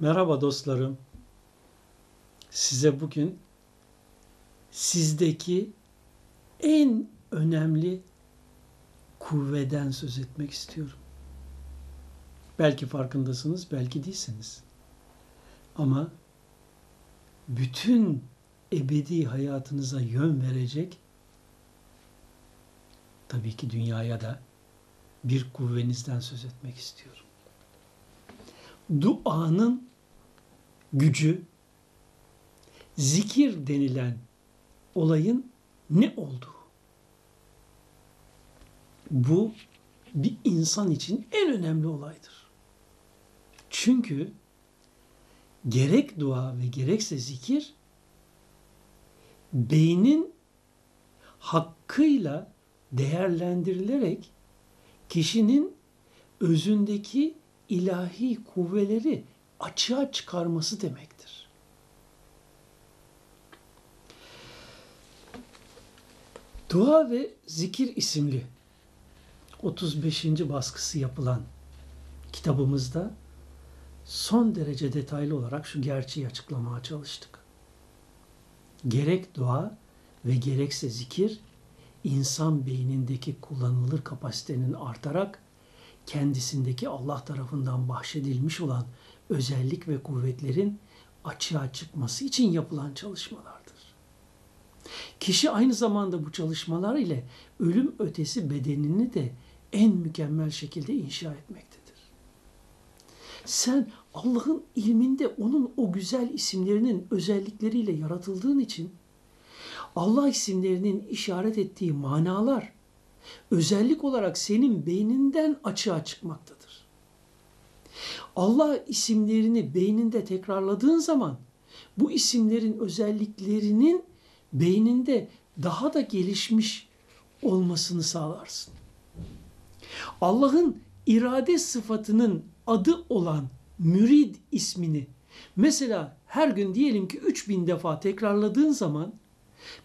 Merhaba dostlarım. Size bugün sizdeki en önemli kuvveden söz etmek istiyorum. Belki farkındasınız, belki değilsiniz. Ama bütün ebedi hayatınıza yön verecek, tabii ki dünyaya da bir kuvvenizden söz etmek istiyorum. Duanın gücü, zikir denilen olayın ne olduğu. Bu bir insan için en önemli olaydır. Çünkü gerek dua ve gerekse zikir, beynin hakkıyla değerlendirilerek kişinin özündeki ilahi kuvveleri açığa çıkarması demektir. Dua ve Zikir isimli 35. baskısı yapılan kitabımızda son derece detaylı olarak şu gerçeği açıklamaya çalıştık. Gerek dua ve gerekse zikir, insan beynindeki kullanılır kapasitenin artarak kendisindeki Allah tarafından bahşedilmiş olan özellik ve kuvvetlerin açığa çıkması için yapılan çalışmalardır. Kişi aynı zamanda bu çalışmalar ile ölüm ötesi bedenini de en mükemmel şekilde inşa etmektedir. Sen Allah'ın ilminde onun o güzel isimlerinin özellikleriyle yaratıldığın için Allah isimlerinin işaret ettiği manalar özellik olarak senin beyninden açığa çıkmaktadır. Allah isimlerini beyninde tekrarladığın zaman bu isimlerin özelliklerinin beyninde daha da gelişmiş olmasını sağlarsın. Allah'ın irade sıfatının adı olan mürid ismini mesela her gün diyelim ki 3000 defa tekrarladığın zaman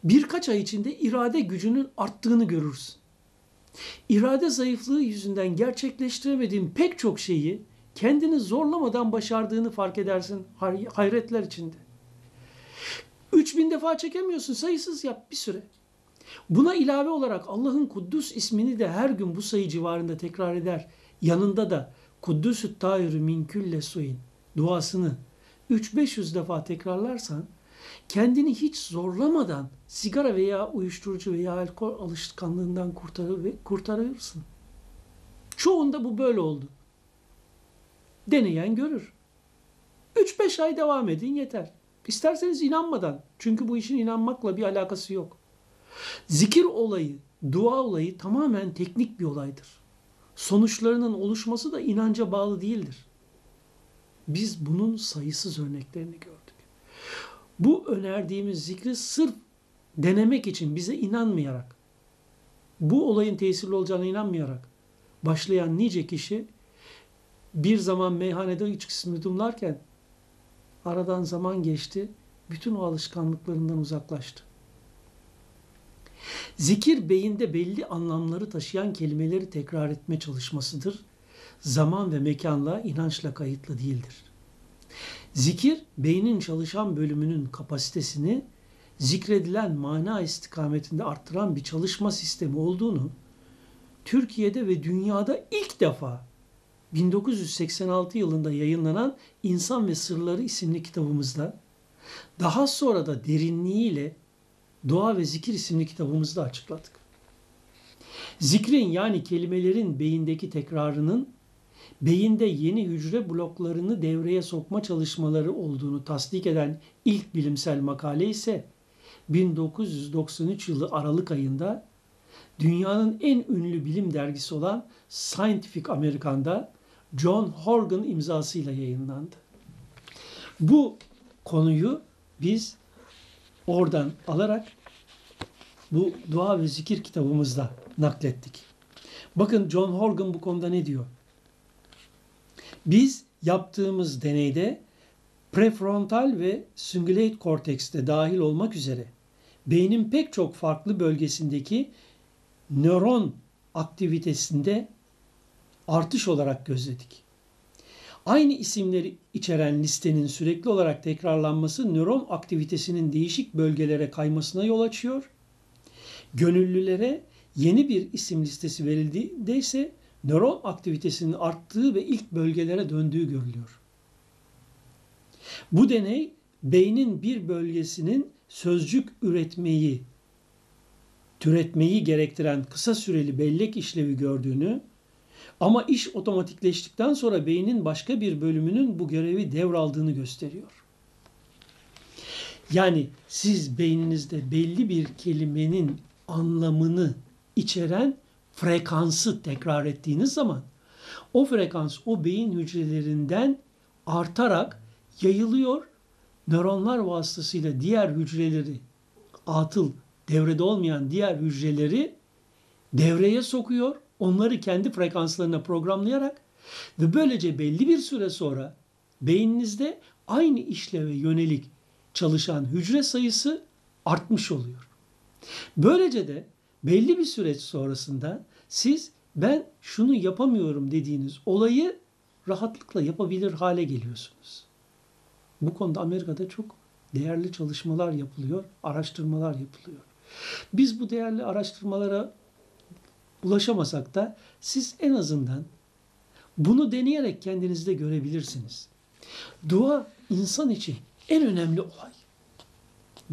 birkaç ay içinde irade gücünün arttığını görürsün. İrade zayıflığı yüzünden gerçekleştiremediğin pek çok şeyi kendini zorlamadan başardığını fark edersin hayretler içinde. 3000 defa çekemiyorsun, sayısız yap bir süre. Buna ilave olarak Allah'ın Kuddus ismini de her gün bu sayı civarında tekrar eder. Yanında da Kuddüs-ü Tahir-ü Minkülle Suin duasını 300-500 defa tekrarlarsan kendini hiç zorlamadan sigara veya uyuşturucu veya alkol alışkanlığından kurtarırsın. Çoğunda bu böyle oldu. Deneyen görür. 3-5 ay devam edin yeter. İsterseniz inanmadan. Çünkü bu işin inanmakla bir alakası yok. Zikir olayı, dua olayı tamamen teknik bir olaydır. Sonuçlarının oluşması da inanca bağlı değildir. Biz bunun sayısız örneklerini gördük. Bu önerdiğimiz zikri sırf denemek için, bize inanmayarak, bu olayın tesirli olacağına inanmayarak başlayan nice kişi bir zaman meyhanede içkisini yudumlarken aradan zaman geçti, bütün o alışkanlıklarından uzaklaştı. Zikir beyinde belli anlamları taşıyan kelimeleri tekrar etme çalışmasıdır. Zaman ve mekanla, inançla kayıtlı değildir. Zikir, beynin çalışan bölümünün kapasitesini zikredilen mana istikametinde arttıran bir çalışma sistemi olduğunu Türkiye'de ve dünyada ilk defa 1986 yılında yayınlanan İnsan ve Sırları isimli kitabımızda, daha sonra da derinliğiyle Dua ve Zikir isimli kitabımızda açıkladık. Zikrin, yani kelimelerin beyindeki tekrarının beyinde yeni hücre bloklarını devreye sokma çalışmaları olduğunu tasdik eden ilk bilimsel makale ise 1993 yılı Aralık ayında dünyanın en ünlü bilim dergisi olan Scientific American'da John Horgan imzasıyla yayınlandı. Bu konuyu biz oradan alarak bu Dua ve Zikir kitabımızda naklettik. Bakın John Horgan bu konuda ne diyor? Biz yaptığımız deneyde prefrontal ve cingulate kortekste dahil olmak üzere beynin pek çok farklı bölgesindeki nöron aktivitesinde artış olarak gözledik. Aynı isimleri içeren listenin sürekli olarak tekrarlanması nöron aktivitesinin değişik bölgelere kaymasına yol açıyor. Gönüllülere yeni bir isim listesi verildiğinde ise nöron aktivitesinin arttığı ve ilk bölgelere döndüğü görülüyor. Bu deney beynin bir bölgesinin sözcük üretmeyi, türetmeyi gerektiren kısa süreli bellek işlevi gördüğünü ama iş otomatikleştikten sonra beynin başka bir bölümünün bu görevi devraldığını gösteriyor. Yani siz beyninizde belli bir kelimenin anlamını içeren frekansı tekrar ettiğiniz zaman o frekans o beyin hücrelerinden artarak yayılıyor. Nöronlar vasıtasıyla diğer hücreleri, atıl, devrede olmayan diğer hücreleri devreye sokuyor. Onları kendi frekanslarına programlayarak ve böylece belli bir süre sonra beyninizde aynı işleve yönelik çalışan hücre sayısı artmış oluyor. Böylece de belli bir süreç sonrasında siz ben şunu yapamıyorum dediğiniz olayı rahatlıkla yapabilir hale geliyorsunuz. Bu konuda Amerika'da çok değerli çalışmalar yapılıyor, araştırmalar yapılıyor. Biz bu değerli araştırmalara ulaşamasak da siz en azından bunu deneyerek kendinizde görebilirsiniz. Dua insan için en önemli olay.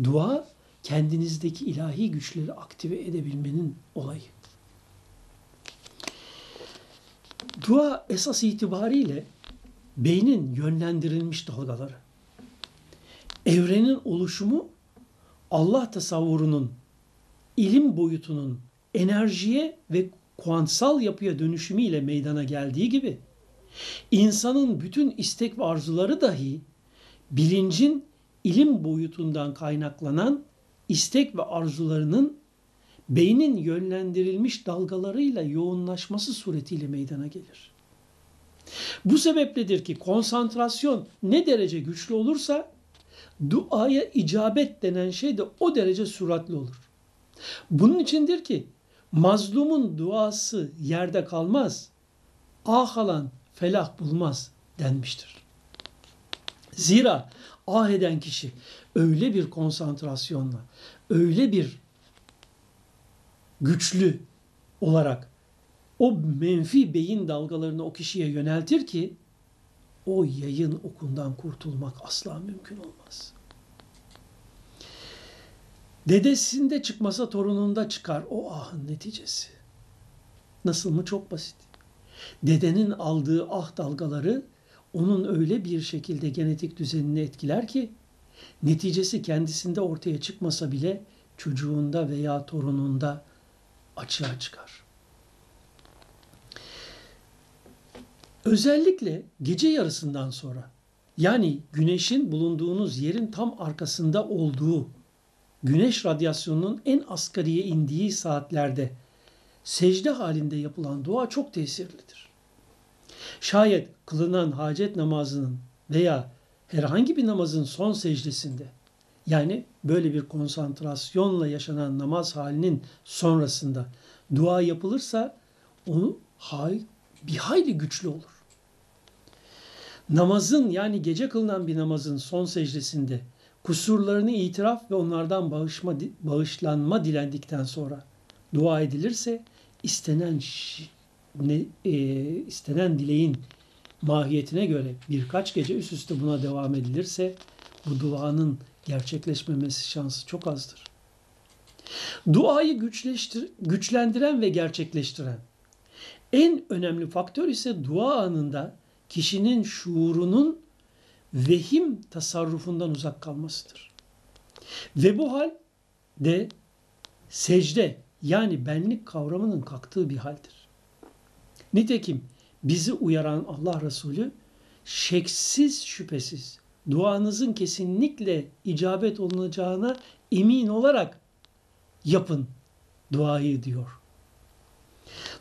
Dua kendinizdeki ilahi güçleri aktive edebilmenin olayı. Dua esas itibariyle beynin yönlendirilmiş dalgaları. Evrenin oluşumu Allah tasavvurunun, ilim boyutunun enerjiye ve kuantsal yapıya dönüşümüyle meydana geldiği gibi insanın bütün istek ve arzuları dahi bilincin ilim boyutundan kaynaklanan istek ve arzularının beynin yönlendirilmiş dalgalarıyla yoğunlaşması suretiyle meydana gelir. Bu sebepledir ki konsantrasyon ne derece güçlü olursa duaya icabet denen şey de o derece süratli olur. Bunun içindir ki mazlumun duası yerde kalmaz, ah alan felah bulmaz denmiştir. Zira ah eden kişi öyle bir konsantrasyonla, öyle bir güçlü olarak o menfi beyin dalgalarını o kişiye yöneltir ki o yayın okundan kurtulmak asla mümkün olmaz. Dedesinde çıkmasa torununda çıkar o ahın neticesi. Nasıl mı? Çok basit. Dedenin aldığı ah dalgaları onun öyle bir şekilde genetik düzenini etkiler ki neticesi kendisinde ortaya çıkmasa bile çocuğunda veya torununda açığa çıkar. Özellikle gece yarısından sonra, yani güneşin bulunduğunuz yerin tam arkasında olduğu, güneş radyasyonunun en asgariye indiği saatlerde secde halinde yapılan dua çok tesirlidir. Şayet kılınan hacet namazının veya herhangi bir namazın son secdesinde, yani böyle bir konsantrasyonla yaşanan namaz halinin sonrasında dua yapılırsa onu bir hayli güçlü olur. Namazın, yani gece kılınan bir namazın son secdesinde kusurlarını itiraf ve onlardan bağışlanma dilendikten sonra dua edilirse istenen dileğin mahiyetine göre birkaç gece üst üste buna devam edilirse bu duanın gerçekleşmemesi şansı çok azdır. Duayı güçlendiren ve gerçekleştiren en önemli faktör ise dua anında kişinin şuurunun vehim tasarrufundan uzak kalmasıdır. Ve bu hal de secde, yani benlik kavramının kalktığı bir haldir. Nitekim bizi uyaran Allah Resulü şeksiz şüphesiz duanızın kesinlikle icabet olunacağına emin olarak yapın duayı diyor.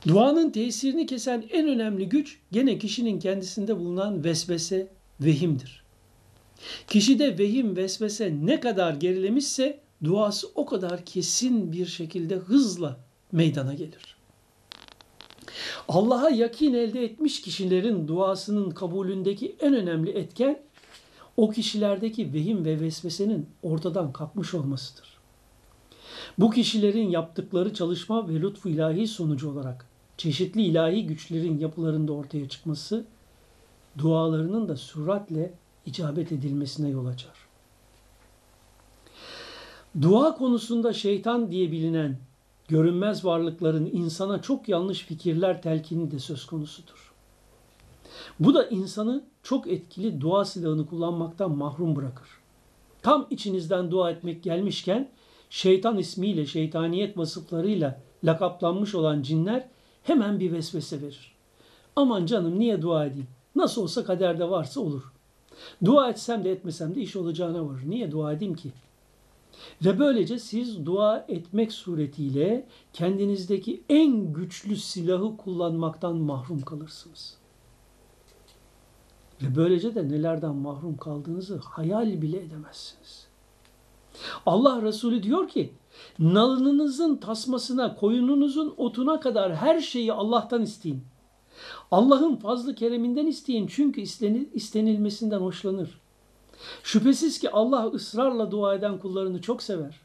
Duanın tesirini kesen en önemli güç gene kişinin kendisinde bulunan vesvese, vehimdir. Kişide vehim, vesvese ne kadar gerilemişse duası o kadar kesin bir şekilde hızla meydana gelir. Allah'a yakin elde etmiş kişilerin duasının kabulündeki en önemli etken o kişilerdeki vehim ve vesvesenin ortadan kalkmış olmasıdır. Bu kişilerin yaptıkları çalışma ve lütfu ilahi sonucu olarak çeşitli ilahi güçlerin yapılarında ortaya çıkması, dualarının da süratle icabet edilmesine yol açar. Dua konusunda şeytan diye bilinen görünmez varlıkların insana çok yanlış fikirler telkini de söz konusudur. Bu da insanı çok etkili dua silahını kullanmaktan mahrum bırakır. Tam içinizden dua etmek gelmişken, şeytan ismiyle, şeytaniyet vasıflarıyla lakaplanmış olan cinler hemen bir vesvese verir. Aman canım niye dua edeyim? Nasıl olsa kaderde varsa olur. Dua etsem de etmesem de iş olacağına varır. Niye dua edeyim ki? Ve böylece siz dua etmek suretiyle kendinizdeki en güçlü silahı kullanmaktan mahrum kalırsınız. Ve böylece de nelerden mahrum kaldığınızı hayal bile edemezsiniz. Allah Resulü diyor ki, nalınızın tasmasına, koyununuzun otuna kadar her şeyi Allah'tan isteyin. Allah'ın fazlı kereminden isteyin, çünkü istenilmesinden hoşlanır. Şüphesiz ki Allah ısrarla dua eden kullarını çok sever.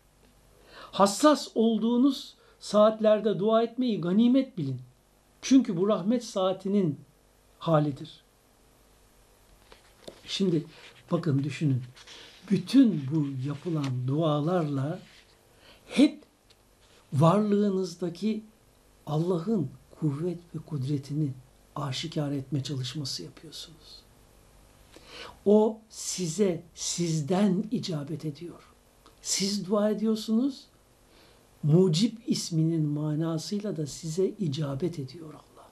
Hassas olduğunuz saatlerde dua etmeyi ganimet bilin. Çünkü bu rahmet saatinin halidir. Şimdi bakın, düşünün. Bütün bu yapılan dualarla hep varlığınızdaki Allah'ın kuvvet ve kudretini aşikar etme çalışması yapıyorsunuz. O size, sizden icabet ediyor. Siz dua ediyorsunuz. Mucib isminin manasıyla da size icabet ediyor Allah.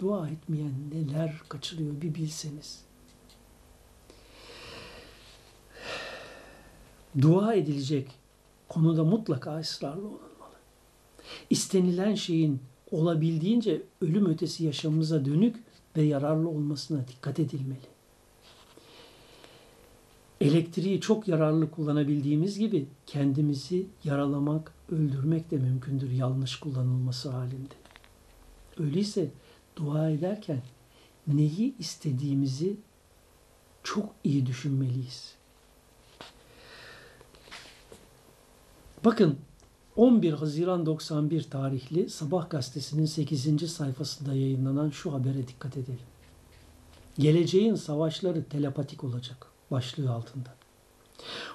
Dua etmeyen neler kaçırıyor bir bilseniz. Dua edilecek konuda mutlaka ısrarlı olunmalı. İstenilen şeyin olabildiğince ölüm ötesi yaşamımıza dönük ve yararlı olmasına dikkat edilmeli. Elektriği çok yararlı kullanabildiğimiz gibi kendimizi yaralamak, öldürmek de mümkündür yanlış kullanılması halinde. Öyleyse dua ederken neyi istediğimizi çok iyi düşünmeliyiz. Bakın 11 Haziran 91 tarihli Sabah gazetesinin 8. sayfasında yayınlanan şu habere dikkat edelim. Geleceğin savaşları telepatik olacak başlığı altında.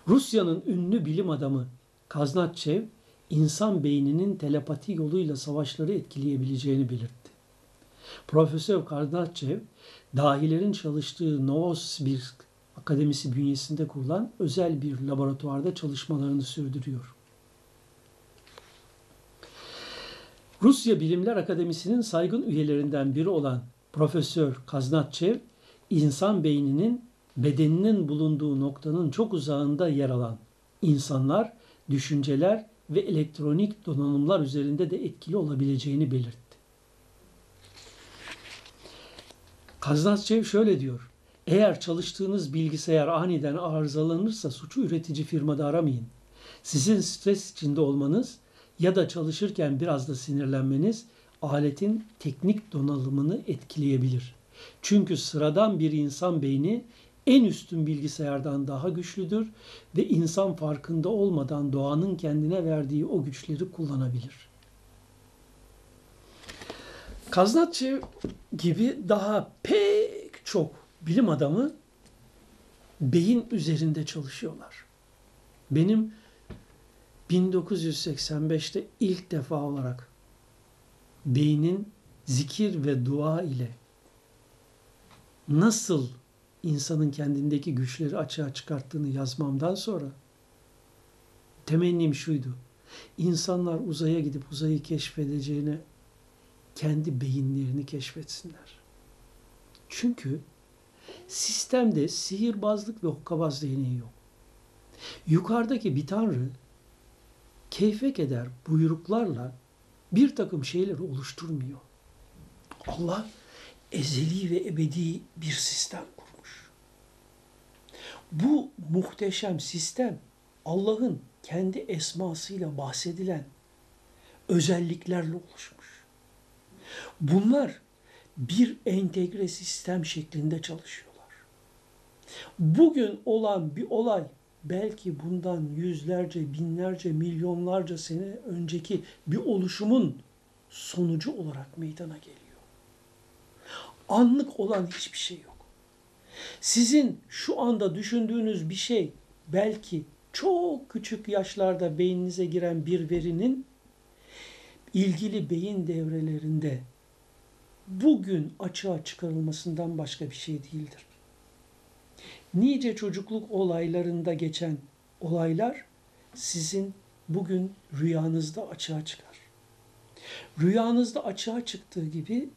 Rusya'nın ünlü bilim adamı Kaznacheyev, insan beyninin telepati yoluyla savaşları etkileyebileceğini belirtti. Profesör Kaznacheyev, dahilerin çalıştığı Novosibirsk Akademisi bünyesinde kurulan özel bir laboratuvarda çalışmalarını sürdürüyor. Rusya Bilimler Akademisi'nin saygın üyelerinden biri olan Profesör Kaznacheyev, insan beyninin bedeninin bulunduğu noktanın çok uzağında yer alan insanlar, düşünceler ve elektronik donanımlar üzerinde de etkili olabileceğini belirtti. Kaznacheyev şöyle diyor, eğer çalıştığınız bilgisayar aniden arızalanırsa suçu üretici firmada aramayın. Sizin stres içinde olmanız ya da çalışırken biraz da sinirlenmeniz aletin teknik donanımını etkileyebilir. Çünkü sıradan bir insan beyni en üstün bilgisayardan daha güçlüdür ve insan farkında olmadan doğanın kendine verdiği o güçleri kullanabilir. Kaznacheyev gibi daha pek çok bilim adamı beyin üzerinde çalışıyorlar. Benim 1985'te ilk defa olarak beynin zikir ve dua ile nasıl insanın kendindeki güçleri açığa çıkarttığını yazmamdan sonra temennim şuydu. İnsanlar uzaya gidip uzayı keşfedeceğine kendi beyinlerini keşfetsinler. Çünkü sistemde sihirbazlık ve hokkabaz değneği yok. Yukarıdaki bir tanrı keyfek eder buyruklarla bir takım şeyleri oluşturmuyor. Allah ezeli ve ebedi bir sistem kurmuş. Bu muhteşem sistem Allah'ın kendi esmasıyla bahsedilen özelliklerle oluşmuş. Bunlar bir entegre sistem şeklinde çalışıyorlar. Bugün olan bir olay belki bundan yüzlerce, binlerce, milyonlarca sene önceki bir oluşumun sonucu olarak meydana geliyor. Anlık olan hiçbir şey yok. Sizin şu anda düşündüğünüz bir şey belki çok küçük yaşlarda beyninize giren bir verinin ilgili beyin devrelerinde bugün açığa çıkarılmasından başka bir şey değildir. Nice çocukluk olaylarında geçen olaylar sizin bugün rüyanızda açığa çıkar. Rüyanızda açığa çıktığı gibi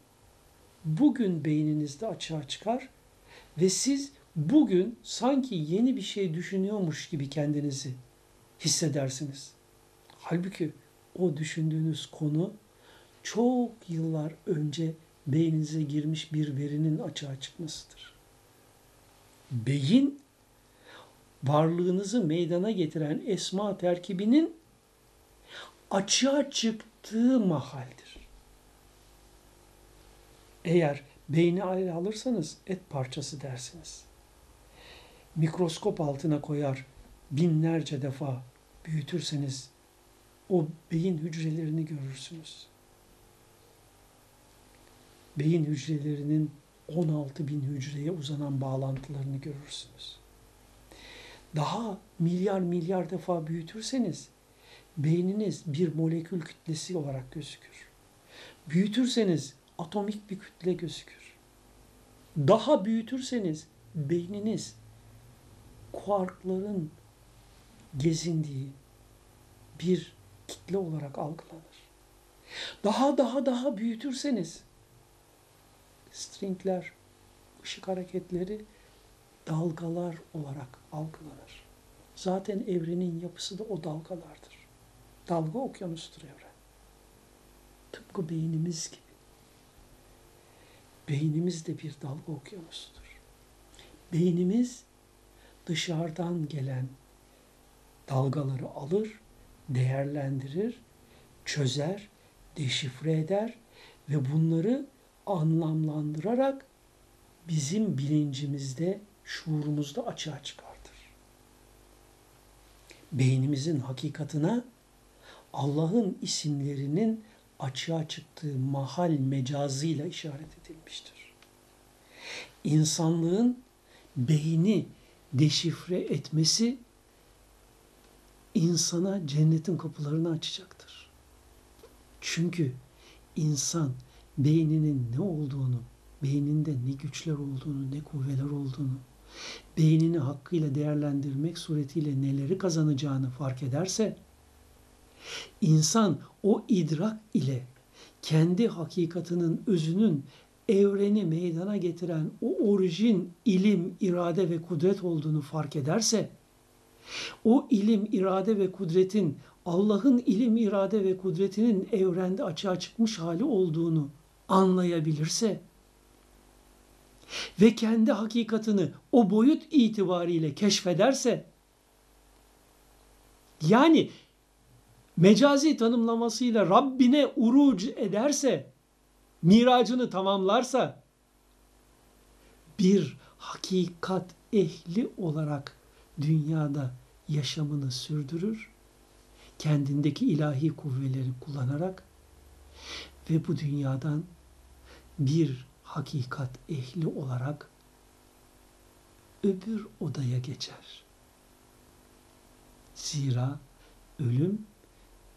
bugün beyninizde açığa çıkar ve siz bugün sanki yeni bir şey düşünüyormuş gibi kendinizi hissedersiniz. Halbuki o düşündüğünüz konu çok yıllar önce beyninize girmiş bir verinin açığa çıkmasıdır. Beyin, varlığınızı meydana getiren esma terkibinin açığa çıktığı mahaldir. Eğer beyni ayrı alırsanız et parçası dersiniz. Mikroskop altına koyar, binlerce defa büyütürseniz o beyin hücrelerini görürsünüz. Beyin hücrelerinin 16.000 hücreye uzanan bağlantılarını görürsünüz. Daha milyar defa büyütürseniz beyniniz bir molekül kütlesi olarak gözükür. Büyütürseniz atomik bir kütle gözükür. Daha büyütürseniz beyniniz kuarkların gezindiği bir kitle olarak algılanır. Daha büyütürseniz stringler, ışık hareketleri dalgalar olarak algılanır. Zaten evrenin yapısı da o dalgalardır. Dalga okyanusudur evren. Tıpkı beynimiz gibi. Beynimiz de bir dalga okyanusudur. Beynimiz dışarıdan gelen dalgaları alır, değerlendirir, çözer, deşifre eder ve bunları anlamlandırarak bizim bilincimizde, şuurumuzda açığa çıkartır. Beynimizin hakikatına Allah'ın isimlerinin açığa çıktığı mahal mecazıyla işaret edilmiştir. İnsanlığın beyni deşifre etmesi insana cennetin kapılarını açacaktır. Çünkü insan beyninin ne olduğunu, beyninde ne güçler olduğunu, ne kuvveler olduğunu, beynini hakkıyla değerlendirmek suretiyle neleri kazanacağını fark ederse, insan o idrak ile kendi hakikatinin, özünün, evreni meydana getiren o orijin, ilim, irade ve kudret olduğunu fark ederse, o ilim, irade ve kudretin, Allah'ın ilim, irade ve kudretinin evrende açığa çıkmış hali olduğunu anlayabilirse ve kendi hakikatini o boyut itibariyle keşfederse, yani mecazi tanımlamasıyla Rabbine uruc ederse, miracını tamamlarsa, bir hakikat ehli olarak dünyada yaşamını sürdürür, kendindeki ilahi kuvveleri kullanarak ve bu dünyadan bir hakikat ehli olarak öbür odaya geçer. Zira ölüm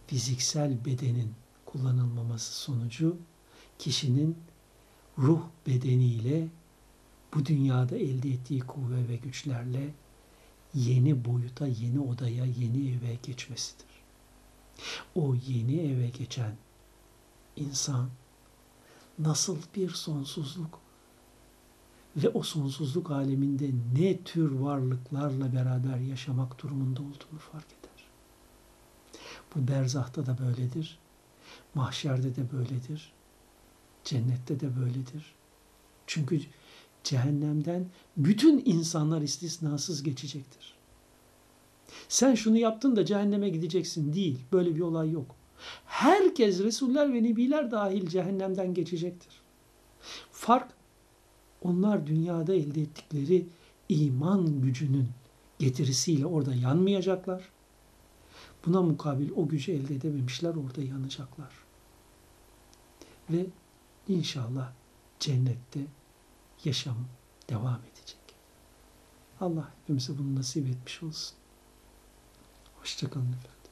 fiziksel bedenin kullanılmaması sonucu kişinin ruh bedeniyle bu dünyada elde ettiği kuvve ve güçlerle yeni boyuta, yeni odaya, yeni eve geçmesidir. O yeni eve geçen insan nasıl bir sonsuzluk ve o sonsuzluk aleminde ne tür varlıklarla beraber yaşamak durumunda olduğunu fark eder. Bu berzahta da böyledir, mahşerde de böyledir, cennette de böyledir. Çünkü cehennemden bütün insanlar istisnasız geçecektir. Sen şunu yaptın da cehenneme gideceksin değil. Böyle bir olay yok. Herkes, Resuller ve Nebiler dahil cehennemden geçecektir. Fark, onlar dünyada elde ettikleri iman gücünün getirisiyle orada yanmayacaklar. Buna mukabil o gücü elde edememişler, orada yanacaklar. Ve inşallah cennette yaşam devam edecek. Allah hepimize bunu nasip etmiş olsun. Hoşça kalın efendim.